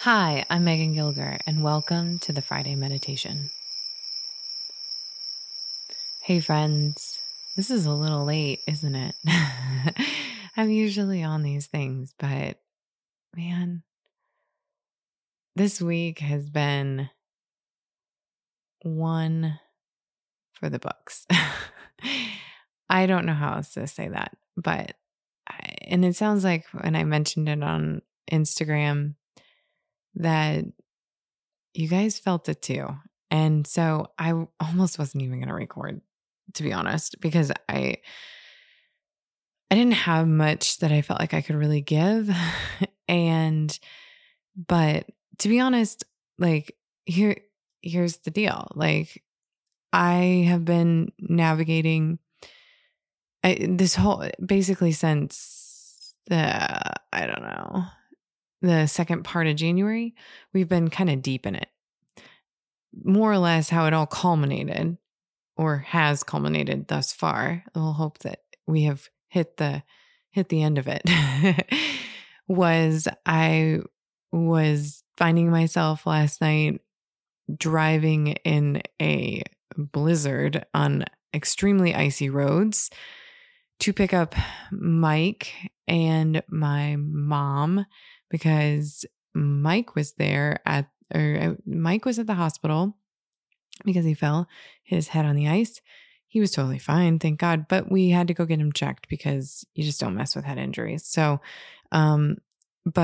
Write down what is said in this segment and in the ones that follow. Hi, I'm Megan Gilger, and welcome to the Friday Meditation. Hey friends, this is a little late, isn't it? I'm usually on these things, but man, this week has been one for the books. I don't know how else to say that, but, and it sounds like when I mentioned it on Instagram, that you guys felt it too. And so I almost wasn't even going to record, to be honest, because I didn't have much that I felt like I could really give. But to be honest, like here's the deal. Like I have been navigating this whole, basically since the second part of January, we've been kind of deep in it, more or less how it all culminated or has culminated thus far. We'll hope that we have hit the end of it. I was finding myself last night driving in a blizzard on extremely icy roads to pick up Mike and my mom, because Mike was at the hospital because he fell his head on the ice. He was totally fine, thank God, but we had to go get him checked because you just don't mess with head injuries. So,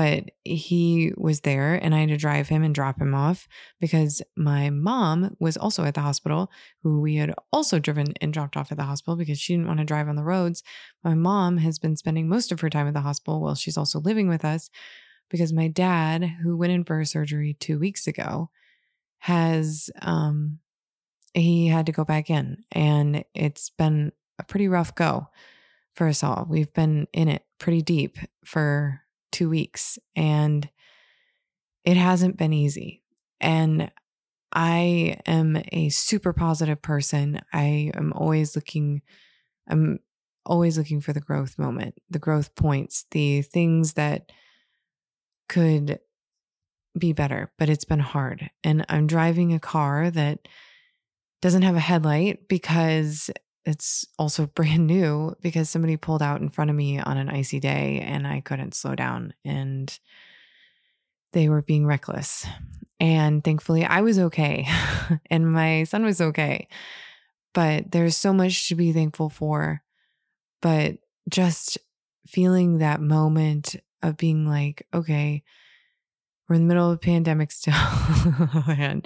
but he was there and I had to drive him and drop him off because my mom was also at the hospital, who we had also driven and dropped off at the hospital because she didn't want to drive on the roads. My mom has been spending most of her time at the hospital while she's also living with us, because my dad, who went in for surgery 2 weeks ago, he had to go back in, and it's been a pretty rough go for us all. We've been in it pretty deep for 2 weeks, and it hasn't been easy. And I am a super positive person. I'm always looking for the growth moment, the growth points, the things that could be better, but it's been hard. And I'm driving a car that doesn't have a headlight because it's also brand new, because somebody pulled out in front of me on an icy day and I couldn't slow down and they were being reckless. And thankfully I was okay and my son was okay, but there's so much to be thankful for. But just feeling that moment of being like, okay, we're in the middle of a pandemic still. Oh, man.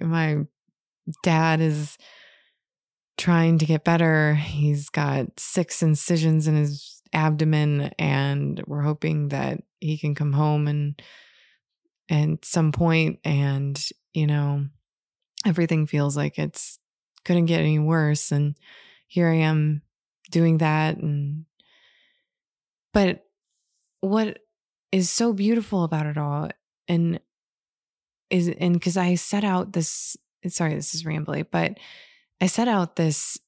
My dad is trying to get better. He's got 6 incisions in his abdomen, and we're hoping that he can come home and at some point. And, you know, everything feels like it's couldn't get any worse. And here I am doing that. But what is so beautiful about it all, and because I set out this sorry, this is rambly, but I set out this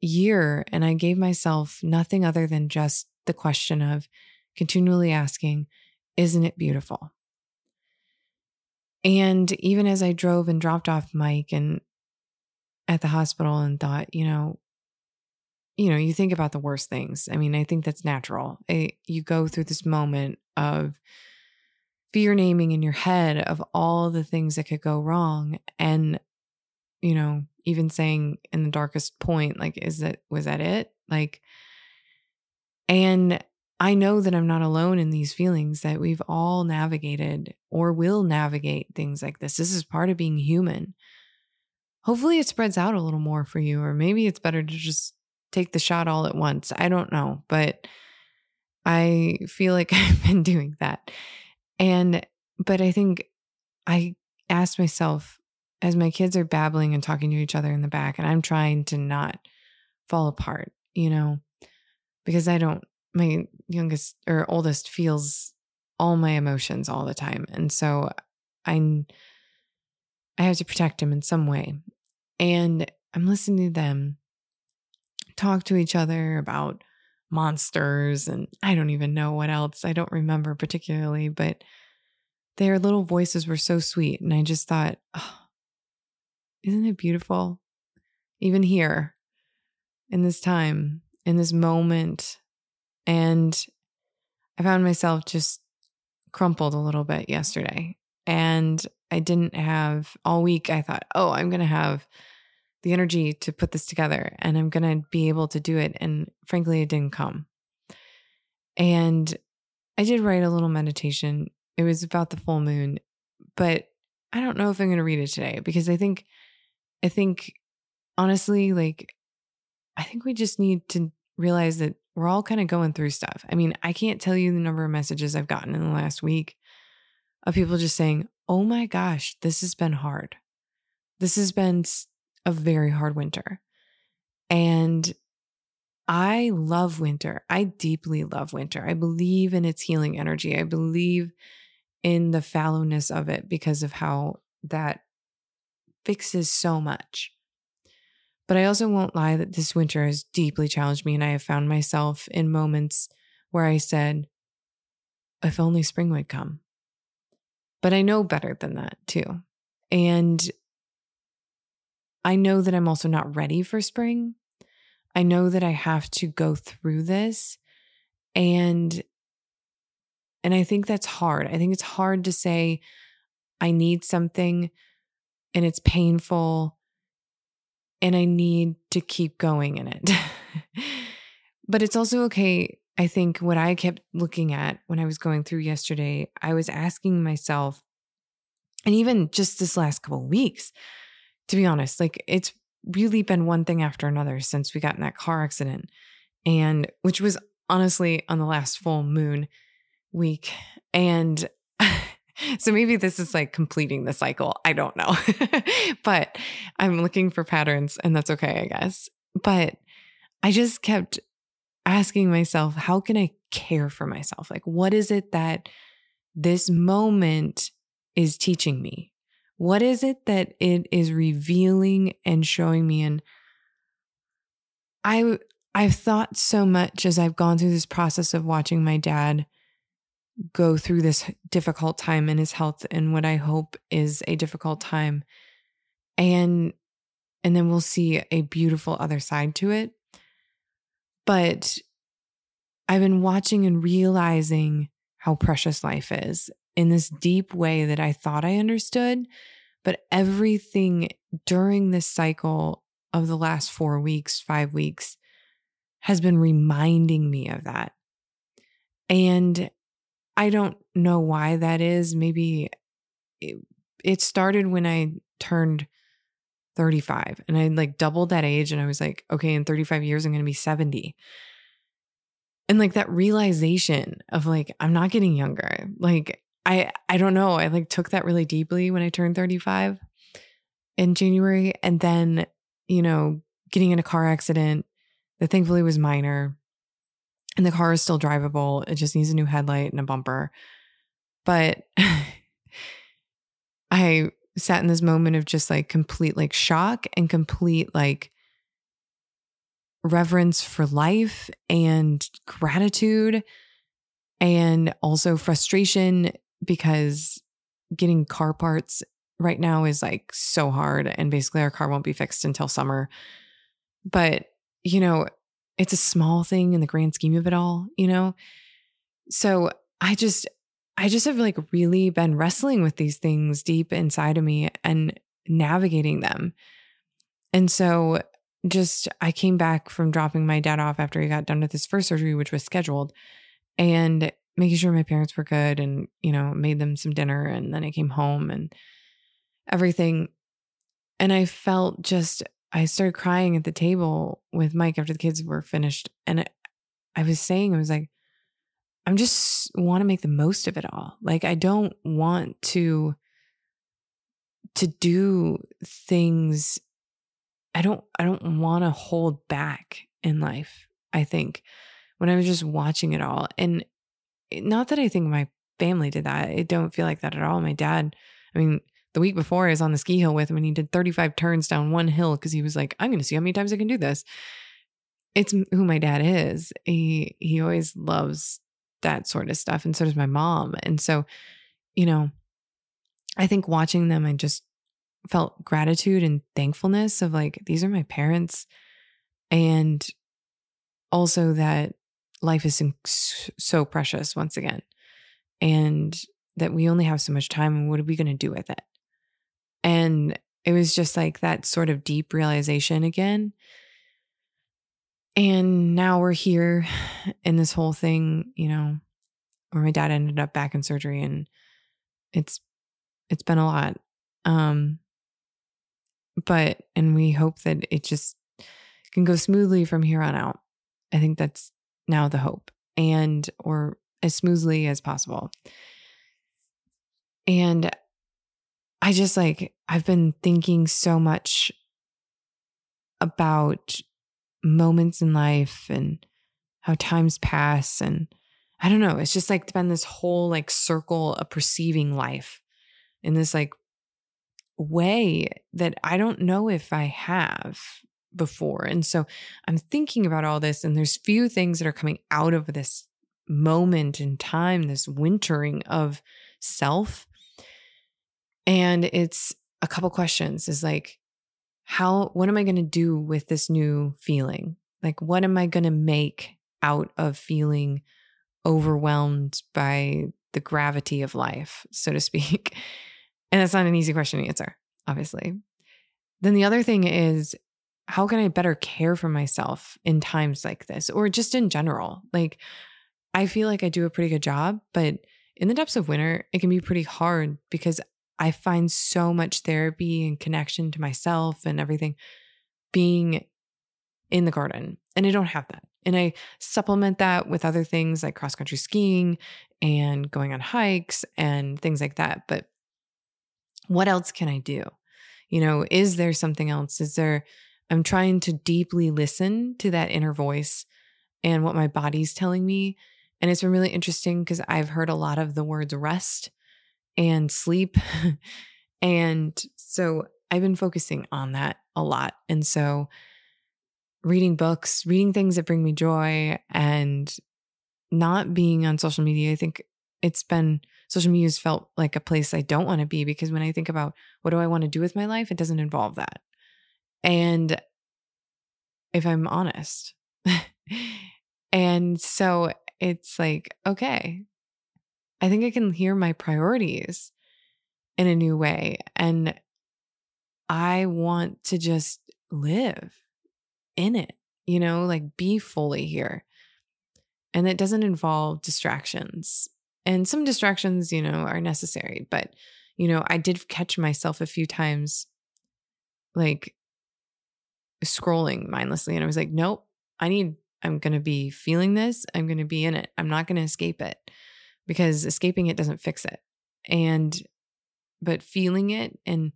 year and I gave myself nothing other than just the question of continually asking, isn't it beautiful? And even as I drove and dropped off Mike and at the hospital and thought, you know, you think about the worst things. I mean, I think that's natural. You go through this moment of fear naming in your head of all the things that could go wrong. And, you know, even saying in the darkest point, like, was that it? Like, and I know that I'm not alone in these feelings, that we've all navigated or will navigate things like this. This is part of being human. Hopefully it spreads out a little more for you, or maybe it's better to just take the shot all at once. I don't know, but I feel like I've been doing that. But I think I asked myself, as my kids are babbling and talking to each other in the back, and I'm trying to not fall apart, you know, because my youngest or oldest feels all my emotions all the time. And so I have to protect him in some way. And I'm listening to them talk to each other about monsters and I don't even know what else. I don't remember particularly, but their little voices were so sweet. And I just thought, oh, isn't it beautiful? Even here in this time, in this moment. And I found myself just crumpled a little bit yesterday. And I didn't have all week. I thought, oh, I'm going to have the energy to put this together and I'm going to be able to do it. And frankly, it didn't come. And I did write a little meditation. It was about the full moon, but I don't know if I'm going to read it today because I think honestly, like, I think we just need to realize that we're all kind of going through stuff. I mean, I can't tell you the number of messages I've gotten in the last week of people just saying, oh my gosh, this has been hard. This has been a very hard winter. And I love winter. I deeply love winter. I believe in its healing energy. I believe in the fallowness of it because of how that fixes so much. But I also won't lie that this winter has deeply challenged me. And I have found myself in moments where I said, if only spring would come. But I know better than that too. And I know that I'm also not ready for spring. I know that I have to go through this. And I think that's hard. I think it's hard to say, I need something and it's painful and I need to keep going in it. But it's also okay. I think what I kept looking at when I was going through yesterday, I was asking myself, and even just this last couple of weeks, to be honest, like it's really been one thing after another since we got in that car accident, and which was honestly on the last full moon week. And so maybe this is like completing the cycle. I don't know, but I'm looking for patterns and that's okay, I guess. But I just kept asking myself, how can I care for myself? Like, what is it that this moment is teaching me? What is it that it is revealing and showing me? And I've thought so much as I've gone through this process of watching my dad go through this difficult time in his health and what I hope is a difficult time. And then we'll see a beautiful other side to it. But I've been watching and realizing how precious life is in this deep way that I thought I understood, but everything during this cycle of the last 4 weeks, 5 weeks has been reminding me of that. And I don't know why that is. Maybe it started when I turned 35 and I like doubled that age and I was like, okay, in 35 years, I'm going to be 70. And like that realization of like, I'm not getting younger. Like, I don't know. I like took that really deeply when I turned 35 in January. And then, you know, getting in a car accident that thankfully was minor and the car is still drivable. It just needs a new headlight and a bumper. But I sat in this moment of just like complete like shock and complete like reverence for life and gratitude and also frustration because getting car parts right now is like so hard, and basically our car won't be fixed until summer. But, you know, it's a small thing in the grand scheme of it all, you know? So I just have like really been wrestling with these things deep inside of me and navigating them. And so I came back from dropping my dad off after he got done with his first surgery, which was scheduled, and making sure my parents were good and, you know, made them some dinner. And then I came home and everything. And I started crying at the table with Mike after the kids were finished. And I was like, I just want to make the most of it all. Like, I don't want to do things. I don't want to hold back in life. I think when I was just watching it all, and not that I think my family did that. It don't feel like that at all. My dad, I mean, the week before I was on the ski hill with him and he did 35 turns down one hill because he was like, I'm going to see how many times I can do this. It's who my dad is. He always loves that sort of stuff. And so does my mom. And so, you know, I think watching them, I just felt gratitude and thankfulness of like, these are my parents. And also that life is so precious once again, and that we only have so much time, and what are we going to do with it? And it was just like that sort of deep realization again. And now we're here in this whole thing, you know, where my dad ended up back in surgery, and it's been a lot. But we hope that it just can go smoothly from here on out. I think that's now the hope, or as smoothly as possible. And I just like, I've been thinking so much about moments in life and how times pass. And I don't know, it's just like been this whole like circle of perceiving life in this like way that I don't know if I have before. And so I'm thinking about all this, and there's few things that are coming out of this moment in time, this wintering of self. And it's a couple questions is like, what am I going to do with this new feeling? Like, what am I going to make out of feeling overwhelmed by the gravity of life, so to speak? And that's not an easy question to answer, obviously. Then the other thing is, how can I better care for myself in times like this, or just in general? Like, I feel like I do a pretty good job, but in the depths of winter, it can be pretty hard because I find so much therapy and connection to myself and everything being in the garden. And I don't have that. And I supplement that with other things like cross-country skiing and going on hikes and things like that. But what else can I do? You know, is there something else? I'm trying to deeply listen to that inner voice and what my body's telling me. And it's been really interesting because I've heard a lot of the words rest and sleep. And so I've been focusing on that a lot. And so reading books, reading things that bring me joy, and not being on social media. I think social media has felt like a place I don't want to be, because when I think about what do I want to do with my life, it doesn't involve that. And if I'm honest, and so it's like, okay, I think I can hear my priorities in a new way. And I want to just live in it, you know, like be fully here. And that doesn't involve distractions. And some distractions, you know, are necessary. But, you know, I did catch myself a few times like scrolling mindlessly. And I was like, nope, I'm going to be feeling this. I'm going to be in it. I'm not going to escape it, because escaping it doesn't fix it. But feeling it and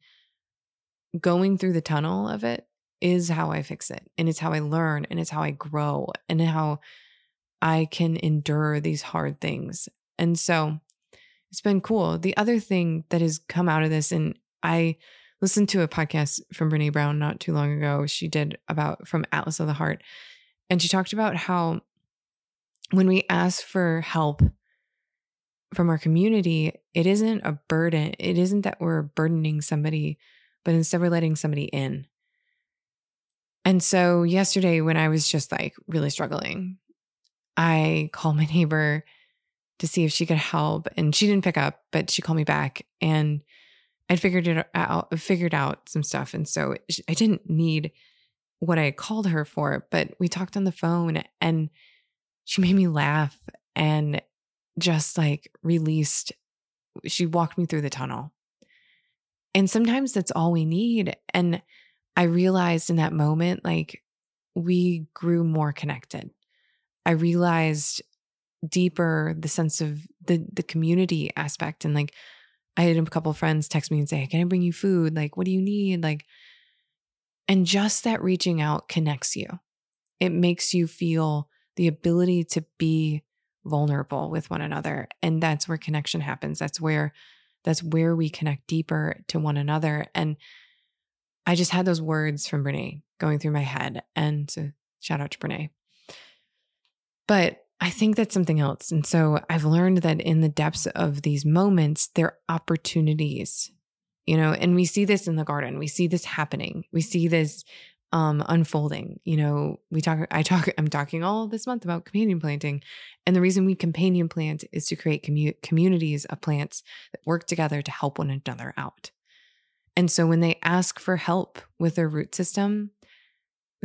going through the tunnel of it is how I fix it. And it's how I learn, and it's how I grow, and how I can endure these hard things. And so it's been cool. The other thing that has come out of this, and I listened to a podcast from Brené Brown not too long ago. She did about from Atlas of the Heart. And she talked about how when we ask for help from our community, it isn't a burden. It isn't that we're burdening somebody, but instead we're letting somebody in. And so yesterday when I was just like really struggling, I called my neighbor to see if she could help, and she didn't pick up, but she called me back, and I'd figured out some stuff. And so I didn't need what I called her for, but we talked on the phone and she made me laugh and just like released. She walked me through the tunnel. And sometimes that's all we need. And I realized in that moment, like, we grew more connected. I realized deeper the sense of the community aspect. And like, I had a couple of friends text me and say, can I bring you food? Like, what do you need? Like, and just that reaching out connects you. It makes you feel the ability to be vulnerable with one another. And that's where connection happens. That's where we connect deeper to one another. And I just had those words from Brené going through my head, and so shout out to Brené. But I think that's something else. And so I've learned that in the depths of these moments, they're opportunities, you know, and we see this in the garden. We see this happening. We see this unfolding. You know, I'm talking all this month about companion planting. And the reason we companion plant is to create communities of plants that work together to help one another out. And so when they ask for help with their root system,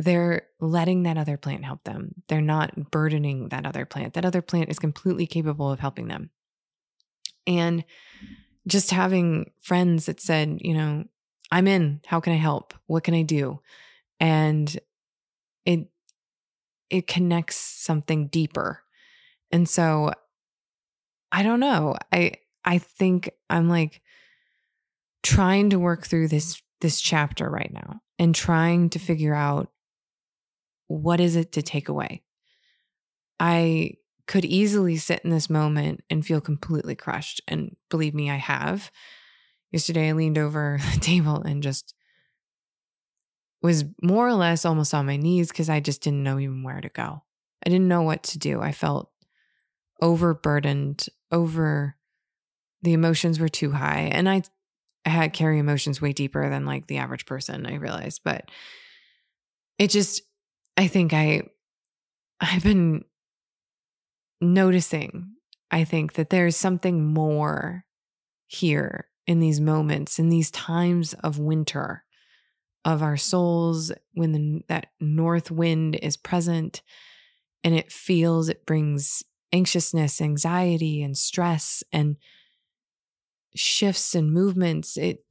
they're letting that other plant help them. They're not burdening that other plant. That other plant is completely capable of helping them. And just having friends that said, you know, I'm in, how can I help? What can I do? And it connects something deeper. And so I don't know. I think I'm like trying to work through this chapter right now and trying to figure out what is it to take away. I could easily sit in this moment and feel completely crushed. And believe me, I have. Yesterday, I leaned over the table and just was more or less almost on my knees because I just didn't know even where to go. I didn't know what to do. I felt overburdened, the emotions were too high. And I had carry emotions way deeper than like the average person, I realized, but it just, I think I've been noticing, I think that there's something more here in these moments, in these times of winter of our souls, when that north wind is present and it brings anxiousness, anxiety, and stress, and shifts and movements. It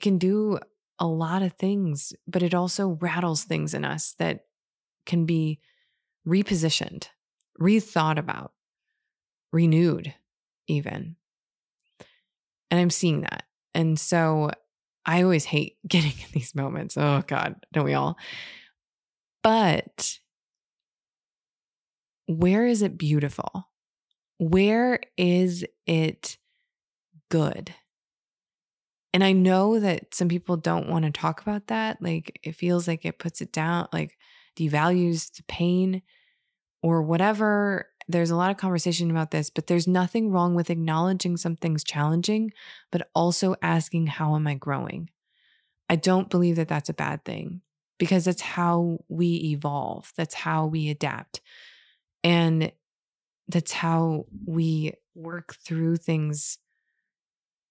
can do a lot of things, but it also rattles things in us that can be repositioned, rethought about, renewed even. And I'm seeing that. And so I always hate getting in these moments. Oh God, don't we all? But where is it beautiful? Where is it good? And I know that some people don't want to talk about that. Like, it feels like it puts it down, like devalues the pain or whatever. There's a lot of conversation about this, but there's nothing wrong with acknowledging something's challenging, but also asking, how am I growing? I don't believe that that's a bad thing, because that's how we evolve. That's how we adapt. And that's how we work through things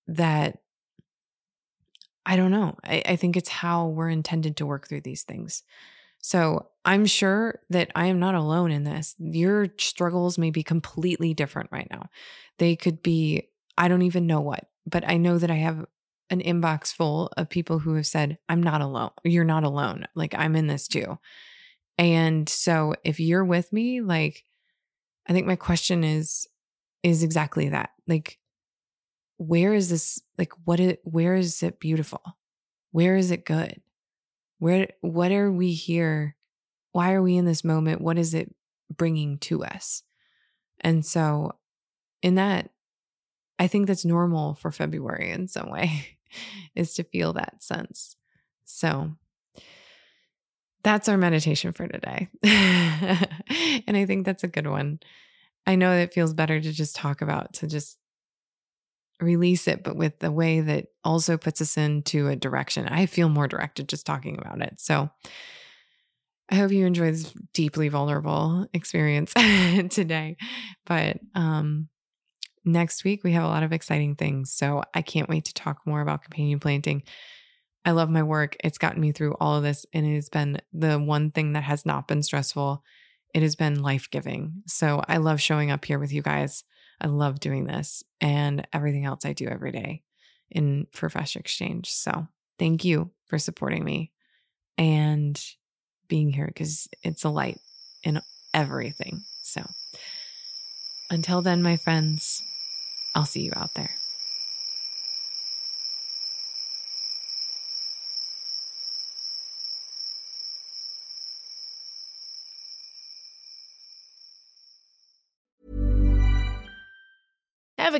that, I don't know. I think it's how we're intended to work through these things. So I'm sure that I am not alone in this. Your struggles may be completely different right now. They could be, I don't even know what, but I know that I have an inbox full of people who have said, I'm not alone. You're not alone. Like, I'm in this too. And so if you're with me, like, I think my question is exactly that. Like, where is this, like, where is it beautiful? Where is it good? What are we here? Why are we in this moment? What is it bringing to us? And so in that, I think that's normal for February in some way. is to feel that sense. So that's our meditation for today. And I think that's a good one. I know it feels better to just talk about, to just release it, but with the way that also puts us into a direction. I feel more directed just talking about it. So I hope you enjoy this deeply vulnerable experience today. But next week, we have a lot of exciting things. So I can't wait to talk more about companion planting. I love my work. It's gotten me through all of this, and it has been the one thing that has not been stressful. It has been life-giving. So I love showing up here with you guys. I love doing this and everything else I do every day for Fresh Exchange. So thank you for supporting me and being here, because it's a light in everything. So until then, my friends, I'll see you out there. Ever